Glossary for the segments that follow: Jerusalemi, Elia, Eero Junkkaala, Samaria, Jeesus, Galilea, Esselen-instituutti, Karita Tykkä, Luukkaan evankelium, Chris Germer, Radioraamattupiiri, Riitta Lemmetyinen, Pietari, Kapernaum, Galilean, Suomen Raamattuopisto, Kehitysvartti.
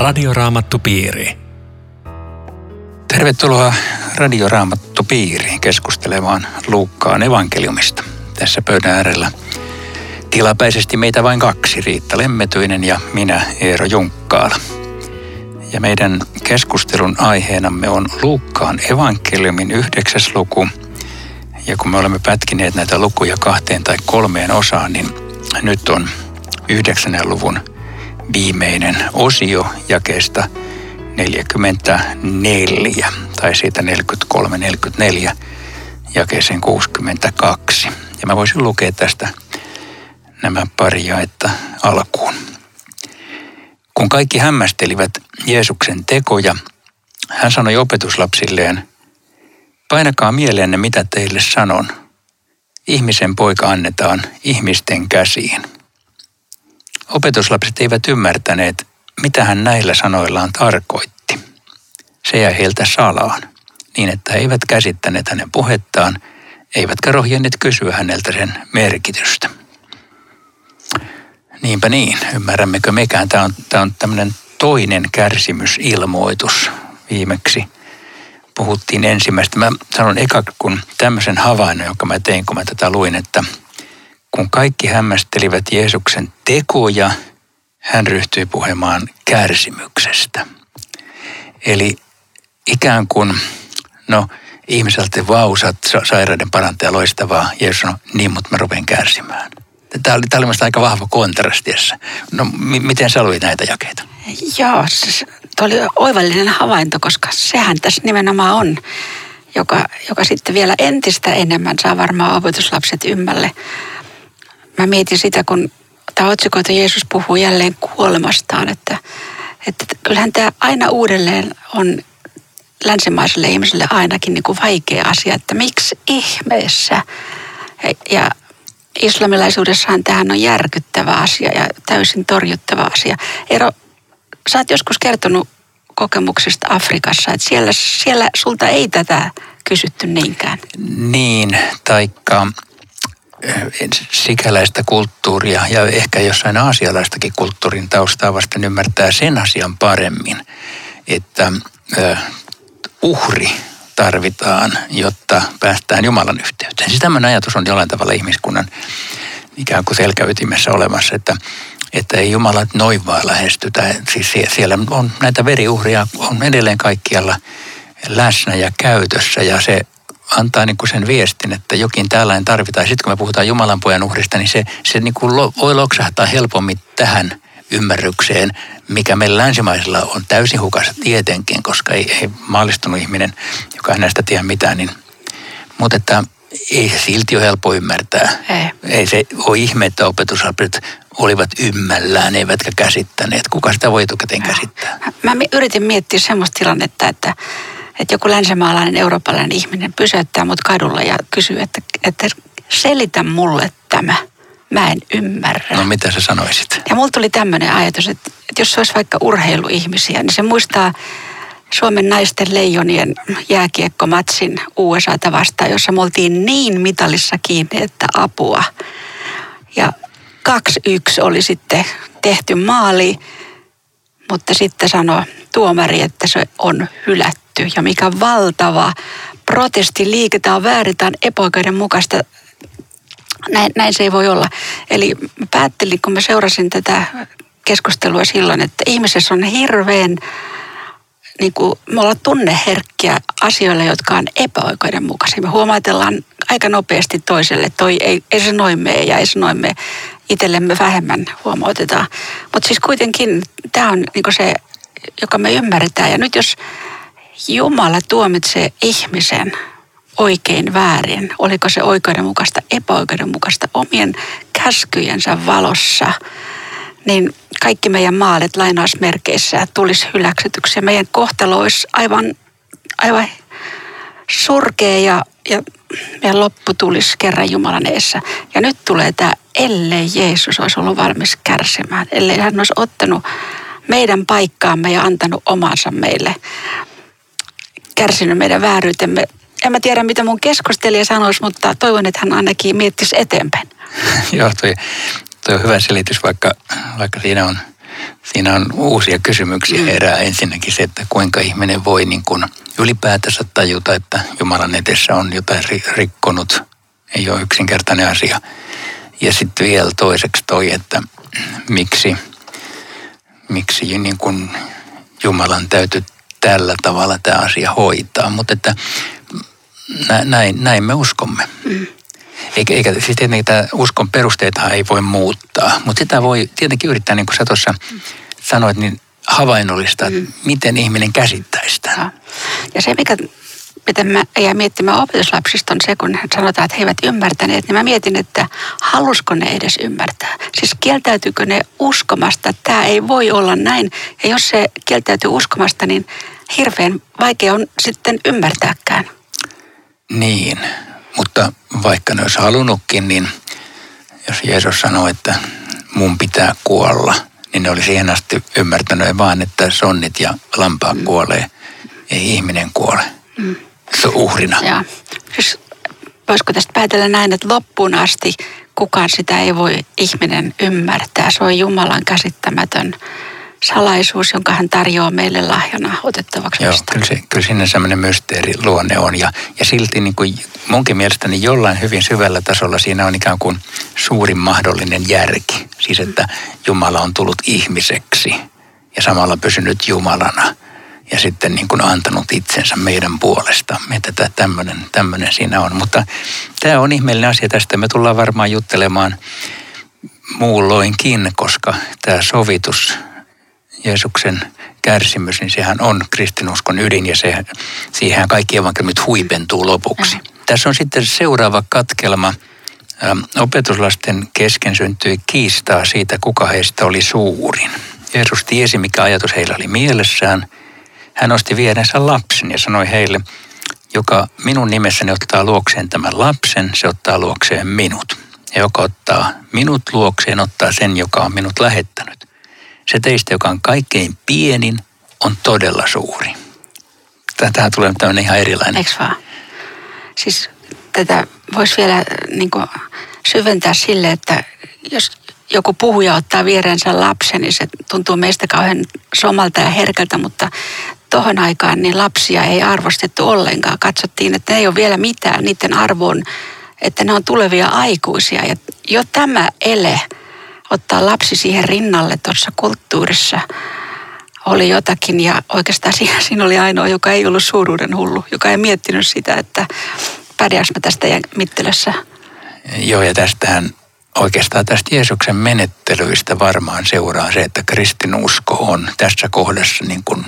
Radioraamattupiiri. Tervetuloa Radioraamattupiiriin keskustelemaan Luukkaan evankeliumista. Tässä pöydän äärellä tilapäisesti meitä vain kaksi, Riitta Lemmetyinen ja minä, Eero Junkkaala. Ja meidän keskustelun aiheenamme on Luukkaan evankeliumin 9. luku. Ja kun me olemme pätkineet näitä lukuja 2 tai 3 osaan, niin nyt on 9. luvun viimeinen osio jakeesta 44 tai siitä 43-44 jakeeseen 62. Ja mä voisin lukea tästä nämä pari jaetta alkuun. Kun kaikki hämmästelivät Jeesuksen tekoja, hän sanoi opetuslapsilleen, painakaa mieleenne, mitä teille sanon. Ihmisen poika annetaan ihmisten käsiin. Opetuslapset eivät ymmärtäneet, mitä hän näillä sanoillaan tarkoitti. Se jäi heiltä salaan, niin että he eivät käsittäneet hänen puhettaan, eivätkä rohjenneet kysyä häneltä sen merkitystä. Niinpä niin, ymmärrämmekö mekään? Tämä on tämmöinen toinen kärsimysilmoitus. Viimeksi puhuttiin ensimmäistä. Mä sanon eka, kun tämmöisen havainnon, jonka mä tein, kun mä tätä luin, että kun kaikki hämmästelivät Jeesuksen tekoja, hän ryhtyi puhemaan kärsimyksestä. Eli ikään kuin, ihmiseltä vausat, sairaiden parantaja loistavaa, Jeesus sanoi, niin, mutta mä rupean kärsimään. Tämä oli minusta aika vahva kontrastiessa. Miten sä luit näitä jakeita? Joo, tuo oli oivallinen havainto, koska sehän tässä nimenomaan on, joka sitten vielä entistä enemmän saa varmaan opetuslapset ymmälle. Mä mietin sitä, kun tämä otsikko, että Jeesus puhuu jälleen kuolemastaan, että kyllähän tämä aina uudelleen on länsimaiselle ihmiselle ainakin niin kuin vaikea asia, että miksi ihmeessä ja islamilaisuudessahan tämähän on järkyttävä asia ja täysin torjuttava asia. Eero, sä oot joskus kertonut kokemuksista Afrikassa, että siellä sulta ei tätä kysytty niinkään. Niin, taikka sikäläistä kulttuuria ja ehkä jossain aasialaistakin kulttuurin taustaa vasten ymmärtää sen asian paremmin, että uhri tarvitaan, jotta päästään Jumalan yhteyteen. Siis tämmöinen ajatus on jollain tavalla ihmiskunnan ikään kuin selkäytimessä olemassa, että ei Jumala noin vaan lähestytä. Siis siellä on näitä veriuhria on edelleen kaikkialla läsnä ja käytössä ja se antaa niin kuin sen viestin, että jokin tällainen tarvitaan. Sitten kun me puhutaan Jumalan pojan uhrista, niin se niin kuin voi loksahtaa helpommin tähän ymmärrykseen, mikä meillä länsimaisilla on täysin hukassa tietenkin, koska ei maallistunut ihminen, joka ei näistä tiedä mitään. Niin. Mutta että ei se silti ole helppo ymmärtää. Ei se ole ihme, että opetuslapset olivat ymmällään, eivätkä käsittäneet. Kuka sitä voi etukäteen käsittää? Mä yritin miettiä semmoista tilannetta, että joku länsimaalainen, eurooppalainen ihminen pysäyttää mut kadulla ja kysyy, että selitä mulle tämä. Mä en ymmärrä. No mitä sä sanoisit? Ja mulla tuli tämmöinen ajatus, että jos se olisi vaikka urheiluihmisiä, niin se muistaa Suomen naisten leijonien jääkiekkomatsin USA:ta vastaan, jossa me oltiin niin mitalissa kiinni, että apua. Ja 2-1 oli sitten tehty maali, mutta sitten sanoi tuomari, että se on hylätty. Ja mikä valtava protestiliike, tämä on väärin, tämä on epäoikeudenmukaista. Näin se ei voi olla. Eli päättelin, kun mä seurasin tätä keskustelua silloin, että ihmisessä on hirveän, niin kuin me ollaan tunneherkkiä asioilla, jotka on epäoikeudenmukaisia. Me huomautellaan aika nopeasti toiselle, toi ei se noin mene ja ei se noin mene. Itsellemme vähemmän huomautetaan. Mutta siis kuitenkin tämä on niin kuin se, joka me ymmärretään. Ja nyt jos Jumala tuomitsee ihmisen oikein väärin, oliko se oikeudenmukaista, epäoikeudenmukaista omien käskyjensä valossa, niin kaikki meidän maalit lainausmerkeissä tulisi hyläksytyksiä. Meidän kohtalo olisi aivan surkea ja meidän loppu tulisi kerran Jumalan edessä. Ja nyt tulee tämä, ellei Jeesus olisi ollut valmis kärsimään, ellei hän olisi ottanut meidän paikkaamme ja antanut omansa meille, kärsinyt meidän vääryytemme. En mä tiedä, mitä mun keskustelija sanoisi, mutta toivon, että hän ainakin miettisi eteenpäin. Joo, toi on hyvä selitys, vaikka siinä on Siinä on uusia kysymyksiä herää. Ensinnäkin se, että kuinka ihminen voi niin kuin ylipäätänsä tajuta, että Jumalan edessä on jotain rikkonut. Ei ole yksinkertainen asia. Ja sitten vielä toiseksi toi, että miksi niin kuin Jumalan täytyy tällä tavalla tämä asia hoitaa. Mutta että näin me uskomme. Eikä siis tietenkin tämä uskon perusteitahan ei voi muuttaa, mutta sitä voi tietenkin yrittää, niin kuin sä tuossa sanoit, niin havainnollistaa, miten ihminen käsittäisi sitä. Ja se, mitä mä jäin miettimään opetuslapsista, on se, kun sanotaan, että he eivät ymmärtäneet, niin mä mietin, että halusko ne edes ymmärtää. Siis kieltäytyykö ne uskomasta, että tämä ei voi olla näin. Ja jos se kieltäytyy uskomasta, niin hirveän vaikea on sitten ymmärtääkään. Niin. Mutta vaikka ne olisi halunnutkin, niin jos Jeesus sanoo, että mun pitää kuolla, niin ne oli siihen asti ymmärtänyt vaan, että sonnit ja lampaa kuolee. Ei ihminen kuole. Se on uhrina. Ja. Siis voisiko tästä päätellä näin, että loppuun asti kukaan sitä ei voi ihminen ymmärtää. Se on Jumalan käsittämätön salaisuus, jonka hän tarjoaa meille lahjana otettavaksi. Joo, kyllä siinä sellainen mysteeriluonne on. Ja silti niin kuin munkin mielestäni jollain hyvin syvällä tasolla siinä on ikään kuin suurin mahdollinen järki. Siis että Jumala on tullut ihmiseksi ja samalla pysynyt Jumalana ja sitten niin kuin antanut itsensä meidän puolesta. Että tämmöinen siinä on. Mutta tämä on ihmeellinen asia. Tästä me tullaan varmaan juttelemaan muulloinkin, koska tämä sovitus, Jeesuksen kärsimys, niin sehän on kristinuskon ydin ja siihen kaikki evankeliumit huipentuu lopuksi. Tässä on sitten seuraava katkelma. Opetuslasten kesken syntyi kiistaa siitä, kuka heistä oli suurin. Jeesus tiesi, mikä ajatus heillä oli mielessään. Hän nosti vierensä lapsen ja sanoi heille, joka minun nimessäni ottaa luokseen tämän lapsen, se ottaa luokseen minut. Ja joka ottaa minut luokseen, ottaa sen, joka on minut lähettänyt. Se teistä, joka on kaikkein pienin, on todella suuri. Tähän tulee tämmöinen ihan erilainen. Eikö vaan? Siis tätä voisi vielä niin kuin syventää sille, että jos joku puhuja ottaa vierensä lapsen, niin se tuntuu meistä kauhean somalta ja herkältä, mutta tohon aikaan niin lapsia ei arvostettu ollenkaan. Katsottiin, että ne ei ole vielä mitään. Niiden arvo on, että ne on tulevia aikuisia. Ja jo tämä ele ottaa lapsi siihen rinnalle tuossa kulttuurissa oli jotakin, ja oikeastaan siinä oli ainoa, joka ei ollut suuruuden hullu, joka ei miettinyt sitä, että pärjääks mä tästä mittelössä. Joo, ja tästä Jeesuksen menettelyistä varmaan seuraa se, että kristinusko on tässä kohdassa niin kuin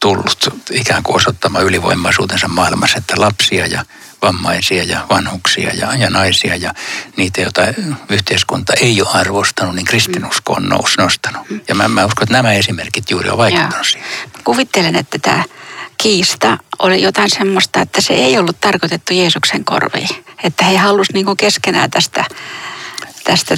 tullut ikään kuin osoittamaan ylivoimaisuutensa maailmassa, että lapsia ja vammaisia ja vanhuksia ja naisia ja niitä, joita yhteiskunta ei ole arvostanut, niin kristinusko on nostanut. Ja mä uskon, että nämä esimerkit juuri on vaikuttanut siihen. Kuvittelen, että tämä kiista oli jotain semmoista, että se ei ollut tarkoitettu Jeesuksen korviin. Että he halusivat niinku keskenään tästä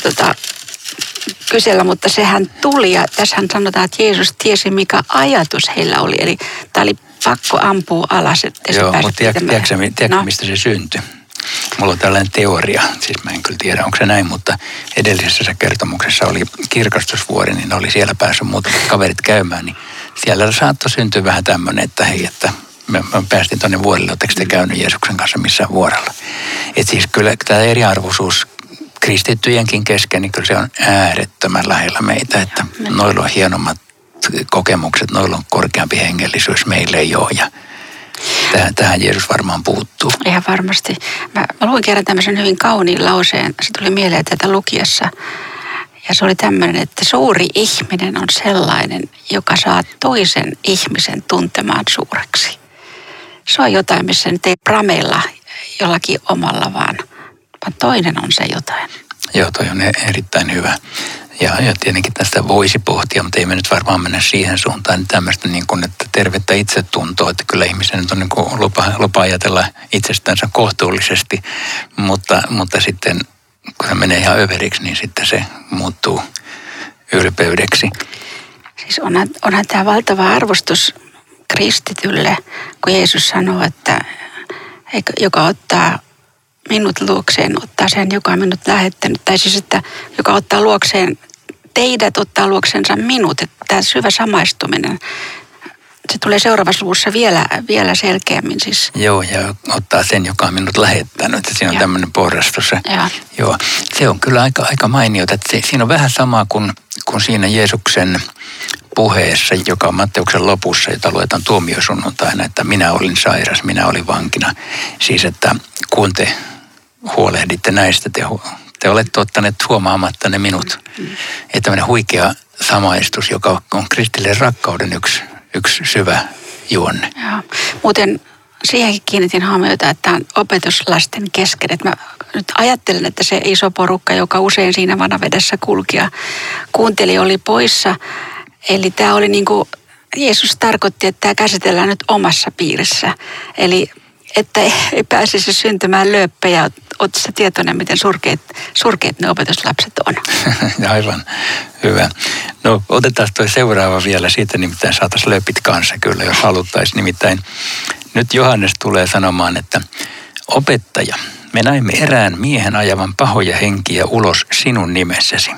kysellä, mutta sehän tuli, ja tässähän sanotaan, että Jeesus tiesi, mikä ajatus heillä oli. Eli tämä oli pakko ampua alas. Joo, mutta tiedätkö, mistä se syntyi? Mulla on tällainen teoria, siis mä en kyllä tiedä, onko se näin, mutta edellisessä kertomuksessa oli kirkastusvuori, niin oli siellä päässyt muutamat kaverit käymään, niin siellä saattoi syntyä vähän tämmöinen, että hei, että mä päästin tuonne vuorille, oletteko te käynyt Jeesuksen kanssa missään vuorella? Että siis kyllä tämä eriarvoisuus kristittyjenkin kesken, niin kyllä se on äärettömän lähellä meitä, että noilla on hienommat kokemukset, noilla on korkeampi hengellisyys, meillä ei ole, ja tähän Jeesus varmaan puuttuu. Ihan varmasti. Mä luin kerran tämmöisen hyvin kauniin lauseen, se tuli mieleen tätä lukiessa, ja se oli tämmöinen, että suuri ihminen on sellainen, joka saa toisen ihmisen tuntemaan suureksi. Se on jotain, missä nyt ei prameilla jollakin omalla, vaan toinen on se jotain. Joo, toi on erittäin hyvä. Ja tietenkin tästä voisi pohtia, mutta ei me nyt varmaan mennä siihen suuntaan tämmöistä niin kuin, että tervettä itsetuntoa, että kyllä ihmisen nyt on niin kuin lupa ajatella itsestänsä kohtuullisesti, mutta sitten kun se menee ihan överiksi, niin sitten se muuttuu ylpeydeksi. Siis onhan tämä valtava arvostus kristitylle, kun Jeesus sanoo, että joka ottaa minut luokseen, ottaa sen, joka on minut lähettänyt. Tai siis, että joka ottaa luokseen teidät ottaa luoksensa minut. Että tämä syvä samaistuminen, se tulee seuraavassa luvussa vielä selkeämmin siis. Joo, ja ottaa sen, joka on minut lähettänyt. Siinä on tämmöinen porrastus. Joo, se on kyllä aika mainiota. Siinä on vähän sama kuin siinä Jeesuksen puheessa, joka on Matteuksen lopussa, jota luetaan tuomiosunnuntaina, että minä olin sairas, minä olin vankina. Siis, että kun te huolehditte näistä, te olette ottaneet huomaamatta ne minut. Ja tämmöinen huikea samaistus, joka on kristillisen rakkauden yksi syvä juonne. Joo. Muuten siihenkin kiinnitin huomiota, että on opetus lasten kesken. Että mä nyt ajattelen, että se iso porukka, joka usein siinä vanavedessä kulki ja kuunteli, oli poissa. Eli tämä oli niin kuin Jeesus tarkoitti, että tämä käsitellään nyt omassa piirissä. Eli että ei pääsisi syntymään lööppejä. Oletko sä tietoinen, miten surkeat ne opetuslapset on? Aivan hyvä. No otetaan toi seuraava vielä siitä, nimittäin saataisiin löpit kanssa kyllä, jos haluttaisiin. Nimittäin nyt Johannes tulee sanomaan, että opettaja, me näimme erään miehen ajavan pahoja henkiä ulos sinun nimessäsi.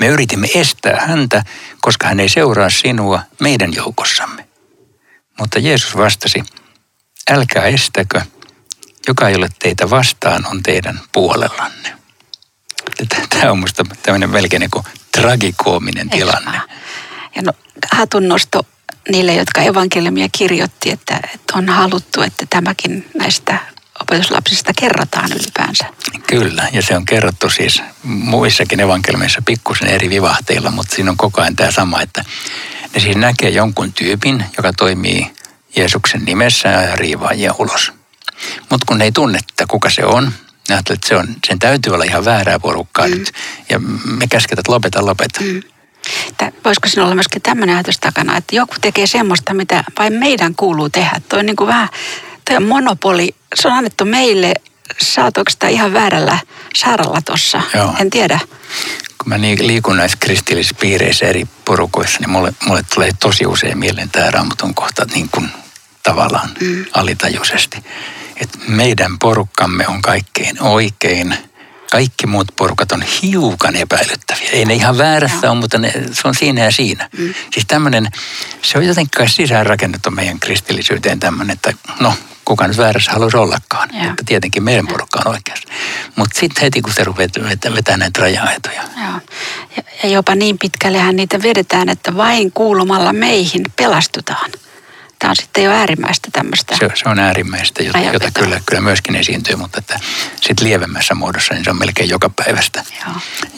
Me yritimme estää häntä, koska hän ei seuraa sinua meidän joukossamme. Mutta Jeesus vastasi, älkää estäkö, joka ei ole teitä vastaan, on teidän puolellanne. Tämä on musta tämmöinen melkein kuin tragikoominen tilanne. Ja no, hatunnosto niille, jotka evankeliumia kirjoitti, että on haluttu, että tämäkin näistä opetuslapsista kerrotaan ylipäänsä. Kyllä, ja se on kerrottu siis muissakin evankeliumissa pikkusen eri vivahteilla, mutta siinä on koko ajan tämä sama, että ne siis näkee jonkun tyypin, joka toimii Jeesuksen nimessä ja riivaajia ulos. Mutta kun ne ei tunne, että kuka se on, ne ajattelee, että sen täytyy olla ihan väärää porukkaa nyt. Ja me käsketään, että lopeta. Voisiko sinulla olla myöskin tämmöinen ajatus takana, että joku tekee semmoista, mitä vain meidän kuuluu tehdä. Tuo on niin kuin vähän, tuo on monopoli, se on annettu meille. Sä oot oikeastaan ihan väärällä saaralla tuossa, en tiedä. Kun mä liikun näissä kristillisissä piireissä eri porukoissa, niin mulle tulee tosi usein mieleen tämä Raamatun kohta niin kuin tavallaan alitajuisesti. Että meidän porukkamme on kaikkein oikein. Kaikki muut porukat on hiukan epäilyttäviä. Ei ne ihan väärässä ole, mutta se on siinä ja siinä. Siis tämmöinen, se on jotenkin kai sisäänrakennettu meidän kristillisyyteen tämmöinen, että no, kuka nyt väärässä haluaisi ollakaan. Että tietenkin meidän porukka on oikeassa. Mutta sitten heti, kun se rupeaa vetämään näitä raja-aitoja. Ja jopa niin pitkällehän niitä vedetään, että vain kuulumalla meihin pelastutaan. Tämä on sitten jo äärimmäistä tämmöistä. Se on äärimmäistä, jota kyllä myöskin esiintyy, mutta että sitten lievemmässä muodossa, niin se on melkein joka päivästä.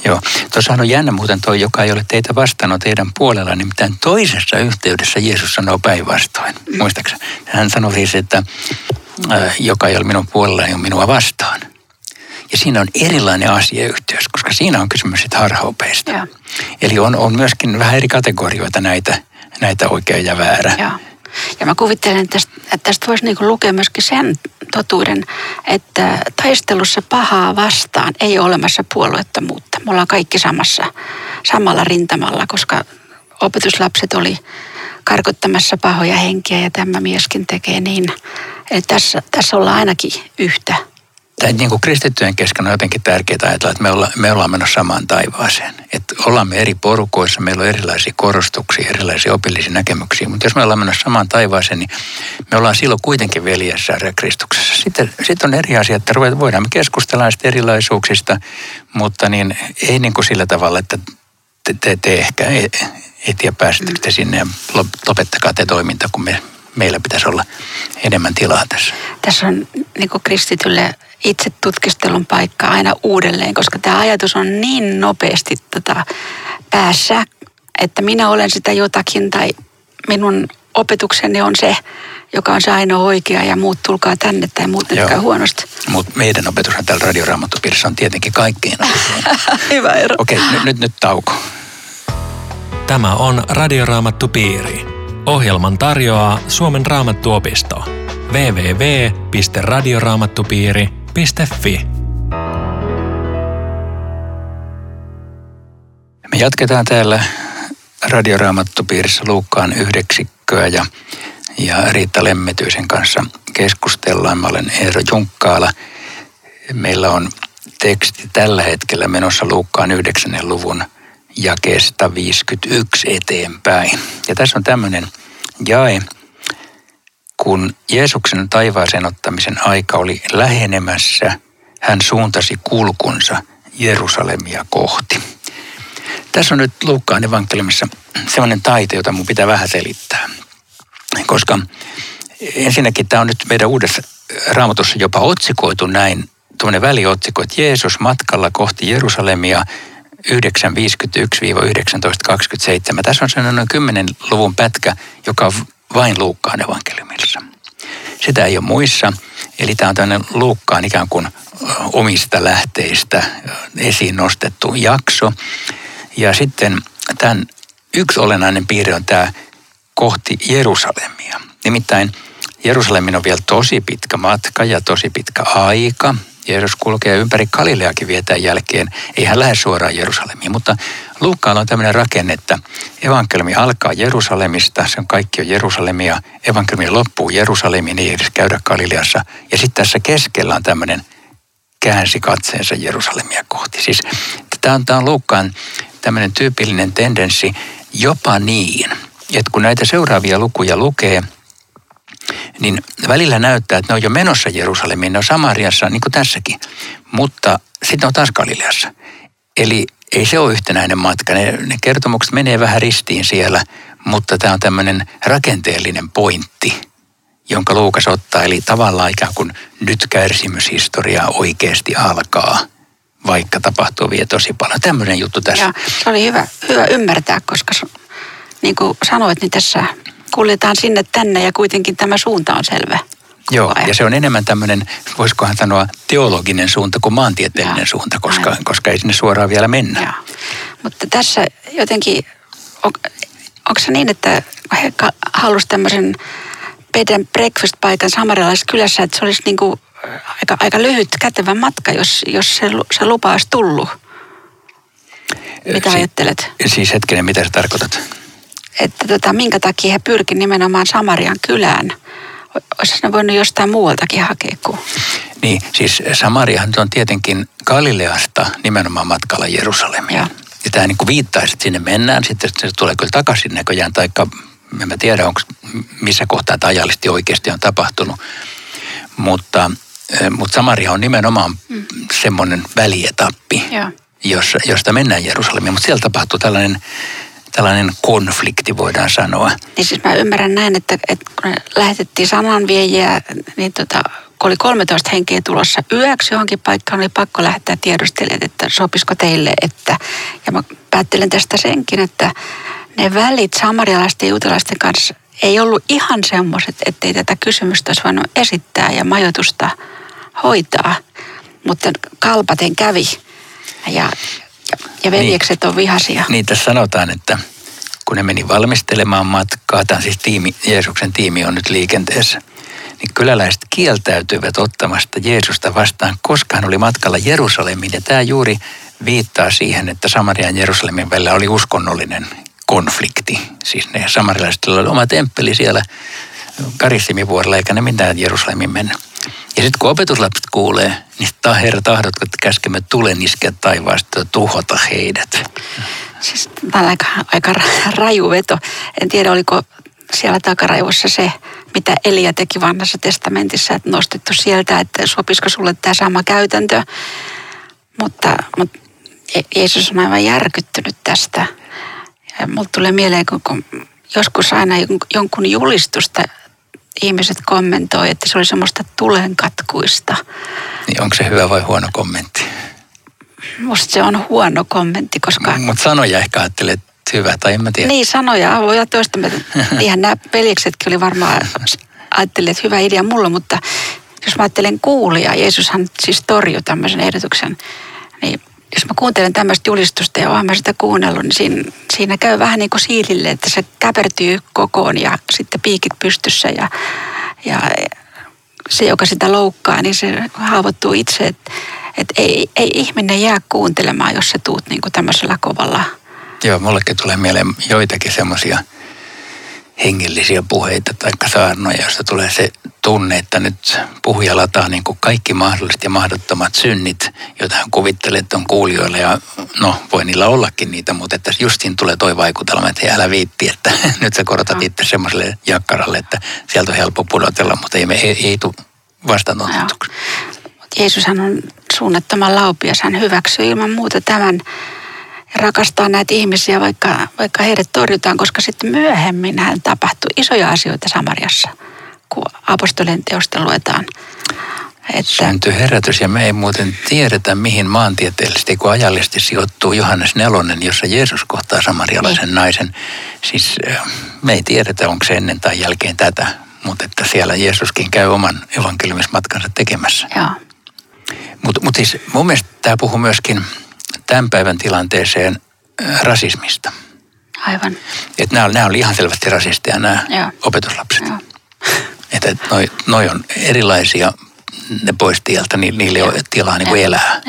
Joo. Tuossahan on jännä muuten toi, joka ei ole teitä vastannut teidän puolella, nimittäin toisessa yhteydessä Jeesus sanoo päinvastoin. Muistaakseni? Hän sanoi siis, että joka ei ole minun puolellani, on minua vastaan. Ja siinä on erilainen asiayhteys, koska siinä on kysymys sitten harhaopeista. Eli on myöskin vähän eri kategorioita näitä oikea ja väärä. Ja mä kuvittelen, että tästä voisi niin kuin lukea myöskin sen totuuden, että taistelussa pahaa vastaan ei ole olemassa puolueettomuutta. Me ollaan kaikki samalla rintamalla, koska opetuslapset oli karkottamassa pahoja henkiä ja tämä mieskin tekee niin. Eli tässä ollaan ainakin yhtä. Tämä niin kuin kristittyjen kesken on jotenkin tärkeää ajatella, että me ollaan menossa samaan taivaaseen. Että ollaan me eri porukoissa, meillä on erilaisia korostuksia, erilaisia opillisia näkemyksiä. Mutta jos me ollaan menossa samaan taivaaseen, niin me ollaan silloin kuitenkin veljessä ja Kristuksessa. Sitten on eri asia, että voidaan me keskustella näistä erilaisuuksista, mutta niin, ei niin kuin sillä tavalla, että te ehkä etiä pääsette sinne ja lopettakaa te toiminta, kun meillä pitäisi olla enemmän tilaa tässä. Tässä on niin kuin kristitylle itse tutkistelun paikka aina uudelleen, koska tämä ajatus on niin nopeasti päässä, että minä olen sitä jotakin tai minun opetukseni on se, joka on se ainoa oikea ja muut tulkaa tänne tai muut nytkään huonosti. Mutta meidän opetushan täällä Radioraamattupiirissä on tietenkin kaikkein. Hyvä Eero. Okei, nyt tauko. Tämä on Radioraamattupiiri. Ohjelman tarjoaa Suomen Raamattuopisto. www.radioraamattupiiri.fi Me jatketaan täällä Radioraamattupiirissä Luukkaan yhdeksikköä ja Riitta Lemmetyisen kanssa keskustellaan. Mä olen Eero Junkkaala. Meillä on teksti tällä hetkellä menossa Luukkaan 9. luvun jakeesta 51 eteenpäin. Ja tässä on tämmöinen jae. Kun Jeesuksen taivaaseen ottamisen aika oli lähenemässä, hän suuntasi kulkunsa Jerusalemia kohti. Tässä on nyt Luukkaan evankeliumissa sellainen taite, jota mun pitää vähän selittää. Koska ensinnäkin tämä on nyt meidän uudessa Raamatussa jopa otsikoitu näin, tuommoinen väliotsikko, että Jeesus matkalla kohti Jerusalemia 9.51-19.27. Tässä on sellainen noin 10 luvun pätkä, joka on vain Luukkaan evankeliumissa. Sitä ei ole muissa, eli tämä on tämmöinen Luukkaan ikään kuin omista lähteistä esiin nostettu jakso. Ja sitten tämän yksi olennainen piirre on tämä kohti Jerusalemia. Nimittäin Jerusalemin on vielä tosi pitkä matka ja tosi pitkä aika. Jeesus kulkee ympäri Galileakin vielä tämän jälkeen. Ei hän lähde suoraan Jerusalemiin, mutta Luukkaalla on tämmöinen rakenne, että evankeliumi alkaa Jerusalemista. Se on kaikki on Jerusalemia. Evankeliumi loppuu Jerusalemiin, ei edes käydä Galileassa. Ja sitten tässä keskellä on tämmöinen käänsi katseensa Jerusalemia kohti. Siis tämä on Luukkaan tämmöinen tyypillinen tendenssi jopa niin, että kun näitä seuraavia lukuja lukee, niin välillä näyttää, että ne on jo menossa Jerusalemiin, ne on Samariassa, niin kuin tässäkin, mutta sitten ne on taas Galileassa. Eli ei se ole yhtenäinen matka, ne kertomukset menee vähän ristiin siellä, mutta tämä on tämmöinen rakenteellinen pointti, jonka Luukas ottaa, eli tavallaan ikään kuin nyt kärsimyshistoria oikeasti alkaa, vaikka tapahtuu vielä tosi paljon. Tämmöinen juttu tässä. Joo, se oli hyvä ymmärtää, koska niin kuin sanoit, niin tässä kuljetaan sinne tänne ja kuitenkin tämä suunta on selvä. Joo, ja se on enemmän tämmöinen, voisikohan sanoa, teologinen suunta kuin maantieteellinen suunta, koska ei sinne suoraan vielä mennä. Joo. Mutta tässä jotenkin, onko se niin, että he halusivat tämmöisen bed and breakfast-paikan samarialaisessa kylässä, että se olisi niin kuin aika lyhyt kätevä matka, jos se lupa olisi tullut? Mitä ajattelet? Siis hetkinen, mitä sä tarkoitat? Että minkä takia he pyrkivät nimenomaan Samarian kylään. Olisi ne voinut jostain muualtakin hakea kuin. Niin, siis Samariahan on tietenkin Galileasta nimenomaan matkalla Jerusalemia. Ja tämä niin kuin viittaisi, että sinne mennään, sitten se tulee kyllä takaisin näköjään, taikka en mä tiedä, missä kohtaa tämä ajallisesti oikeasti on tapahtunut. Mutta Samaria on nimenomaan semmoinen välietappi, josta mennään Jerusalemiin. Mutta siellä tapahtuu tällainen konflikti, voidaan sanoa. Niin siis mä ymmärrän näin, että kun lähetettiin sananviejiä, niin kun oli 13 henkeä tulossa yöksi johonkin paikkaan, oli pakko lähettää tiedustelemaan, että sopisiko teille, että, ja mä päättelen tästä senkin, että ne välit samarialaisten ja juutalaisten kanssa ei ollut ihan semmoiset, ettei tätä kysymystä olisi voinut esittää ja majoitusta hoitaa, mutta kalpaten kävi ja veljekset on vihaisia. Niin, tässä sanotaan, että kun ne meni valmistelemaan matkaa, tämä siis Jeesuksen tiimi on nyt liikenteessä, niin kyläläiset kieltäytyivät ottamasta Jeesusta vastaan, koska hän oli matkalla Jerusalemiin. Ja tämä juuri viittaa siihen, että Samarian ja Jerusalemin välillä oli uskonnollinen konflikti. Siis ne samarilaiset oli oma temppeli siellä Karissimivuorilla, eikä ne mitään Jerusalemin mennä. Ja sitten kun opetuslapset kuulee, niin Herra, tahdotko, että käskemme tulen iskeä taivaasta ja tuhota heidät? Siis tämä on aika raju veto. En tiedä, oliko siellä takaraivossa se, mitä Elia teki vanhassa testamentissa, että nostettu sieltä, että sopisiko sulle tämä sama käytäntö. Mutta Jeesus on aivan järkyttynyt tästä. Ja mulle tulee mieleen, kun joskus aina jonkun julistusta ihmiset kommentoi, että se oli semmoista tulenkatkuista. Niin, onko se hyvä vai huono kommentti? Musta se on huono kommentti, koska mutta sanoja ehkä ajattelee, että hyvä, tai en mä tiedä. Niin, sanoja voi olla toista. Ihan nämä veljeksetkin oli varmaan ajattelee, että hyvä idea mulla, mutta jos mä ajattelen kuulijaa, Jeesushan siis torjui tämmöisen ehdotuksen, niin jos mä kuuntelen tämmöistä julistusta ja oon mä sitä kuunnellut, niin siinä käy vähän niin kuin siilille, että se käpertyy kokoon ja sitten piikit pystyssä ja se, joka sitä loukkaa, niin se haavoittuu itse. Että ei ihminen jää kuuntelemaan, jos sä tuut niin kuin tämmöisellä kovalla. Joo, mullekin tulee mieleen joitakin semmoisia hengellisiä puheita tai saarnoja, joista tulee se tunne, että nyt puhuja lataa niin kuin kaikki mahdolliset ja mahdottomat synnit, joita hän kuvittelee, että on kuulijoilla. Ja no, voi niillä ollakin niitä, mutta että just siinä tulee toi vaikutelma, että älä viitti, että nyt sä korotat itse semmoiselle jakkaralle, että sieltä on helppo pudotella, mutta ei tule vastaanotetuksi. Jeesushan on suunnattoman laupias, hän hyväksyy ilman muuta tämän. Rakastaa näitä ihmisiä, vaikka heidät torjutaan, koska sitten myöhemmin hän tapahtui isoja asioita Samariassa, kun apostolien teosta luetaan. Syntyi herätys, ja me ei muuten tiedetä, mihin maantieteellisesti, kun ajallisesti sijoittuu Johannes 4, jossa Jeesus kohtaa samarialaisen naisen. Siis me ei tiedetä, onko se ennen tai jälkeen tätä, mutta että siellä Jeesuskin käy oman evankeliumismatkansa tekemässä. Mutta siis mun mielestä tämä puhuu myöskin tämän päivän tilanteeseen rasismista. Aivan. Että nämä oli ihan selvästi rasisteja, nämä opetuslapset. Että noi on erilaisia, ne pois tieltä, niille on tilaa niin kuin elää.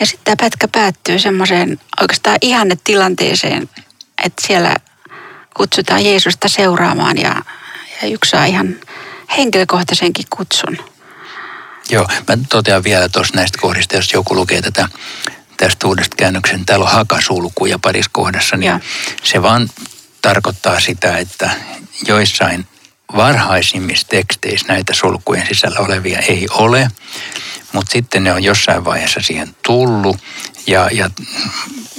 Ja sitten tämä pätkä päättyy semmoiseen oikeastaan ihannetilanteeseen, että siellä kutsutaan Jeesusta seuraamaan ja yksi saa ihan henkilökohtaisenkin kutsun. Joo, mä totean vielä tuossa näistä kohdista, jos joku lukee tästä uudesta käännöksen. Täällä on hakasulkuja parissa kohdassa, niin se vaan tarkoittaa sitä, että joissain varhaisimmissa teksteissä näitä sulkujen sisällä olevia ei ole, mutta sitten ne on jossain vaiheessa siihen tullut ja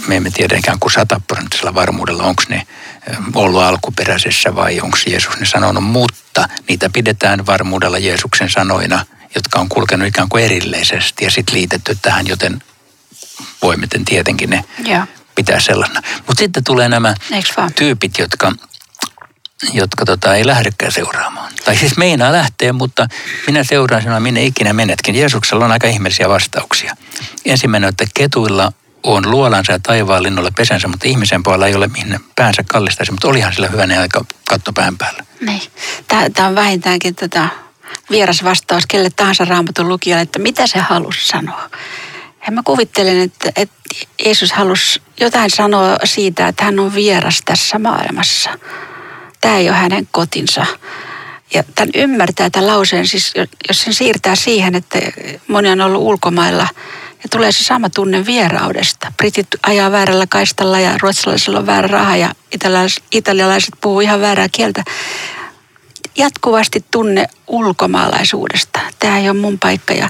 me emme tiedä ikään kuin 100% varmuudella, onko ne ollut alkuperäisessä vai onko Jeesus ne sanonut, mutta niitä pidetään varmuudella Jeesuksen sanoina, jotka on kulkenut ikään kuin erillisesti ja sitten liitetty tähän, joten voimme tietenkin ne pitää sellaisena. Mutta sitten tulee nämä tyypit, jotka ei lähdekään seuraamaan. Tai siis meinaa lähteä, mutta minä seuraan sinua, minne ikinä menetkin. Jeesuksella on aika ihmeellisiä vastauksia. Ensimmäinen on, että ketuilla on luolansa ja taivaanlinnolla pesänsä, mutta ihmisen puolella ei ole minne päänsä kallistaisi. Mutta olihan sillä hyvänä aika katto pään päällä. Niin. Tämä on vähintäänkin vieras vastaus kelle tahansa Raamatun lukijalle, että mitä se halusi sanoa. Ja mä kuvittelen, että Jeesus halusi jotain sanoa siitä, että hän on vieras tässä maailmassa. Tämä ei ole hänen kotinsa. Ja tämän ymmärtää tämän lauseen, siis jos sen siirtää siihen, että moni on ollut ulkomailla ja tulee se sama tunne vieraudesta. Britit ajaa väärällä kaistalla ja ruotsalaisilla on väärä raha ja italialaiset puhuu ihan väärää kieltä. Jatkuvasti tunne ulkomaalaisuudesta. Tämä ei ole mun paikka. Ja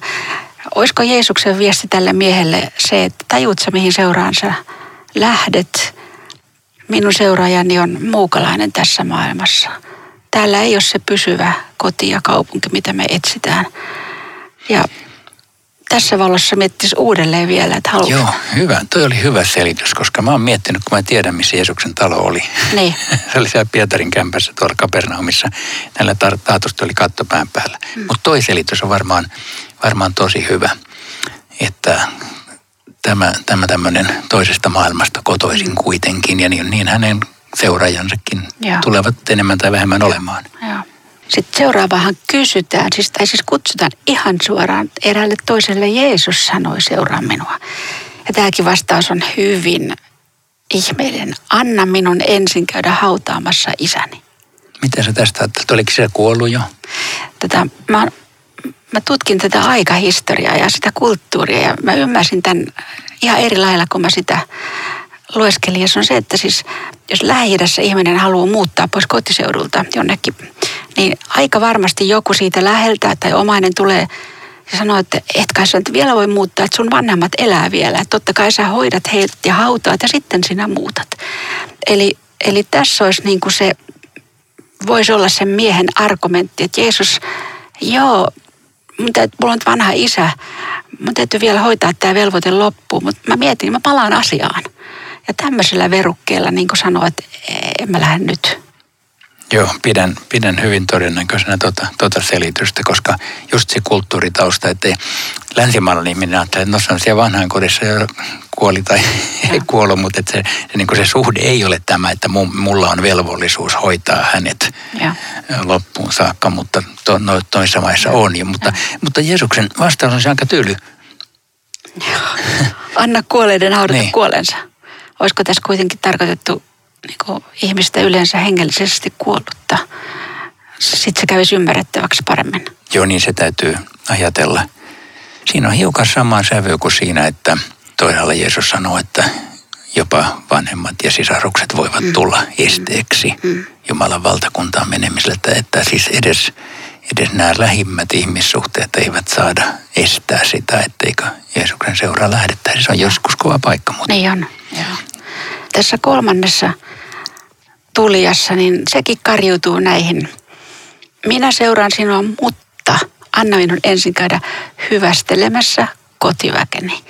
olisiko Jeesuksen viesti tälle miehelle se, että tajut sä mihin seuraansa lähdet? Minun seuraajani on muukalainen tässä maailmassa. Täällä ei ole se pysyvä koti ja kaupunki, mitä me etsitään. Ja tässä valossa miettisi uudelleen vielä, että haluat. Joo, hyvä. Toi oli hyvä selitys, koska mä oon miettinyt, kun mä tiedän, missä Jeesuksen talo oli. Niin. Se oli siellä Pietarin kämpässä tuolla Kapernaumissa. Näillä taatusti oli katto pään päällä. Mutta toi selitys on varmaan tosi hyvä, että tämä tämmöinen toisesta maailmasta kotoisin kuitenkin. Ja niin hänen seuraajansakin tulevat enemmän tai vähemmän olemaan. Joo. Sitten seuraavahan kysytään, siis kutsutaan ihan suoraan eräälle toiselle. Jeesus sanoi, seuraa minua. Ja tämäkin vastaus on hyvin ihmeellinen. Anna minun ensin käydä hautaamassa isäni. Mitä sä tästä ajattelet? Oliko se kuollut jo? Mä tutkin tätä aikahistoriaa ja sitä kulttuuria. Ja mä ymmärsin tämän ihan eri lailla, kun mä sitä lueskelin. Ja se on se, että siis jos Lähi-idässä ihminen haluaa muuttaa pois kotiseudulta jonnekin, niin aika varmasti joku siitä läheltä tai omainen tulee ja sanoo, että et kai sä vielä voi muuttaa, että sun vanhemmat elää vielä. Että totta kai sä hoidat heidät ja hautaat ja sitten sinä muutat. Eli tässä olisi niin kuin se, voisi olla sen miehen argumentti, että Jeesus, mulla on vanha isä, mun täytyy vielä hoitaa tämä velvoite loppuun, mutta mä mietin, mä palaan asiaan. Ja tämmöisellä verukkeella niin kuin sanoo, että en mä lähde nyt. Joo, pidän hyvin todennäköisenä tuota selitystä, koska just se kulttuuritausta, että länsimaalainen ihminen ajattelee, että no se on siellä vanhaan kodissa jo kuoli tai ei kuollut, mutta että se, niin kuin se suhde ei ole tämä, että mulla on velvollisuus hoitaa hänet loppuun saakka, mutta noissa maissa on jo. Mutta Jeesuksen vastaus on se aika tyyly. Anna kuolleiden haudata kuolensa. Olisiko tässä kuitenkin tarkoitettu niin ihmistä yleensä hengellisesti kuollutta. Sitten se kävisi ymmärrettäväksi paremmin. Joo, niin se täytyy ajatella. Siinä on hiukan sama sävy kuin siinä, että toisaalla Jeesus sanoo, että jopa vanhemmat ja sisarukset voivat tulla esteeksi Jumalan valtakuntaan menemiseltä. Että siis edes nämä lähimmät ihmissuhteet eivät saada estää sitä, etteikö Jeesuksen seuraa lähdettäisi. Se on joskus kova paikka. Mutta... Niin on. Joo. Tässä kolmannessa tulijassa, niin sekin karjuutuu näihin. Minä seuraan sinua, mutta anna minun ensin käydä hyvästelemässä kotiväkeni.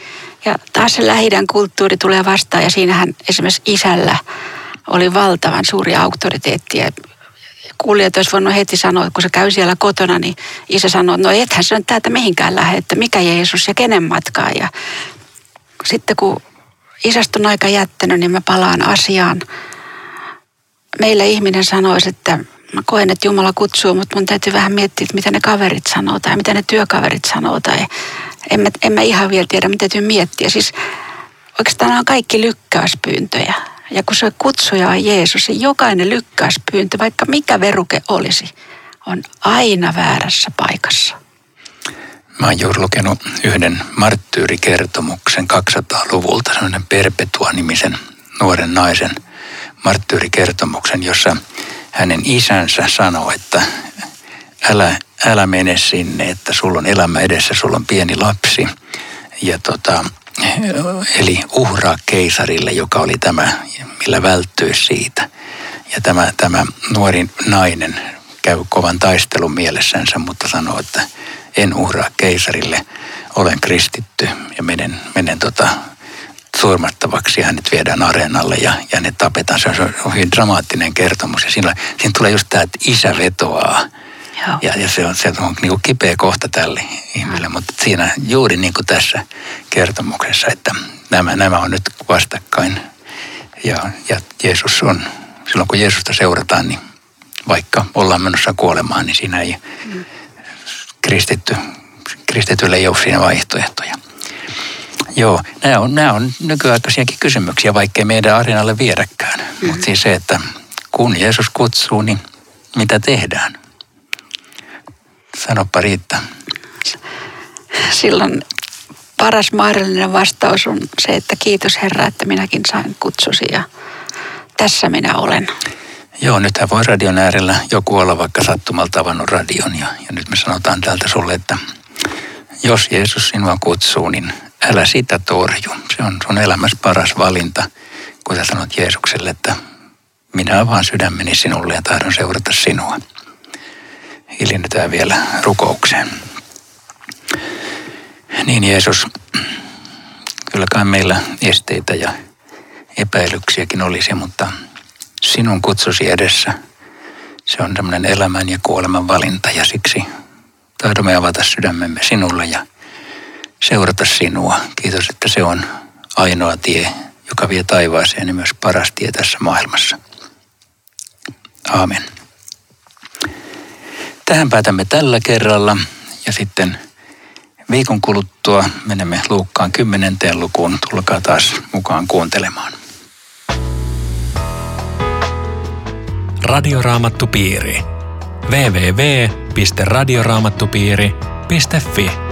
Ja taas se Lähi-idän kulttuuri tulee vastaan, ja siinähän esimerkiksi isällä oli valtavan suuri auktoriteetti. Ja kuulijat olisi voinut heti sanoa, kun se käy siellä kotona, niin isä sanoo, että no ethän se on täältä mihinkään lähde, että mikä Jeesus ja kenen matkaa. Ja sitten kun isästä on aika jättänyt, niin mä palaan asiaan. Meillä ihminen sanoisi, että mä koen, että Jumala kutsuu, mutta mun täytyy vähän miettiä, että mitä ne kaverit sanoo tai mitä ne työkaverit sanoo tai... En mä ihan vielä tiedä, mitä täytyy miettiä. Siis oikeastaan nämä on kaikki lykkäyspyyntöjä. Ja kun se kutsuja on Jeesus, niin jokainen lykkäyspyyntö, vaikka mikä veruke olisi, on aina väärässä paikassa. Mä oon juuri lukenut yhden marttyyrikertomuksen 200-luvulta, sellainen Perpetua-nimisen nuoren naisen marttyyrikertomuksen, jossa hänen isänsä sanoi, että älä mene sinne, että sulla on elämä edessä, sulla on pieni lapsi. Ja eli uhraa keisarille, joka oli tämä, millä välttyy siitä. Ja tämä nuori nainen käy kovan taistelun mielessänsä, mutta sanoo, että en uhraa keisarille, olen kristitty ja menen surmattavaksi, ja hänet viedään areenalle ja ne tapetaan. Se on hyvin dramaattinen kertomus, ja siinä tulee just tämä, että isä vetoaa. Ja se on niin kuin kipeä kohta tälle ihmiselle, mutta siinä juuri niin kuin tässä kertomuksessa, että nämä on nyt vastakkain. Ja Jeesus on, silloin kun Jeesusta seurataan, niin vaikka ollaan menossa kuolemaan, niin siinä ei kristitylle ei ole siinä vaihtoehtoja. Joo, nämä on nykyaikaisiakin kysymyksiä, vaikkei meidän areenalle viedäkään. Mm-hmm. Mutta siis se, että kun Jeesus kutsuu, niin mitä tehdään? Sanoppa Riitta. Silloin paras mahdollinen vastaus on se, että kiitos Herra, että minäkin sain kutsusi ja tässä minä olen. Joo, nythän voi radion äärellä joku olla vaikka sattumalta avannut radion ja nyt me sanotaan täältä sulle, että jos Jeesus sinua kutsuu, niin älä sitä torju. Se on sun elämässä paras valinta, kun sä sanot Jeesukselle, että minä avaan sydämeni sinulle ja tahdon seurata sinua. Hiljennytään vielä rukoukseen. Niin Jeesus, kyllä kai meillä esteitä ja epäilyksiäkin olisi, mutta sinun kutsusi edessä, se on tämmöinen elämän ja kuoleman valinta, ja siksi tahdomme avata sydämemme sinulle ja seurata sinua. Kiitos, että se on ainoa tie, joka vie taivaaseen ja myös paras tie tässä maailmassa. Aamen. Tähän päätämme tällä kerralla ja sitten viikon kuluttua menemme Luukkaan 10. lukuun. Tulkaa taas mukaan kuuntelemaan. Radioraamattupiiri. www.radioraamattupiiri.fi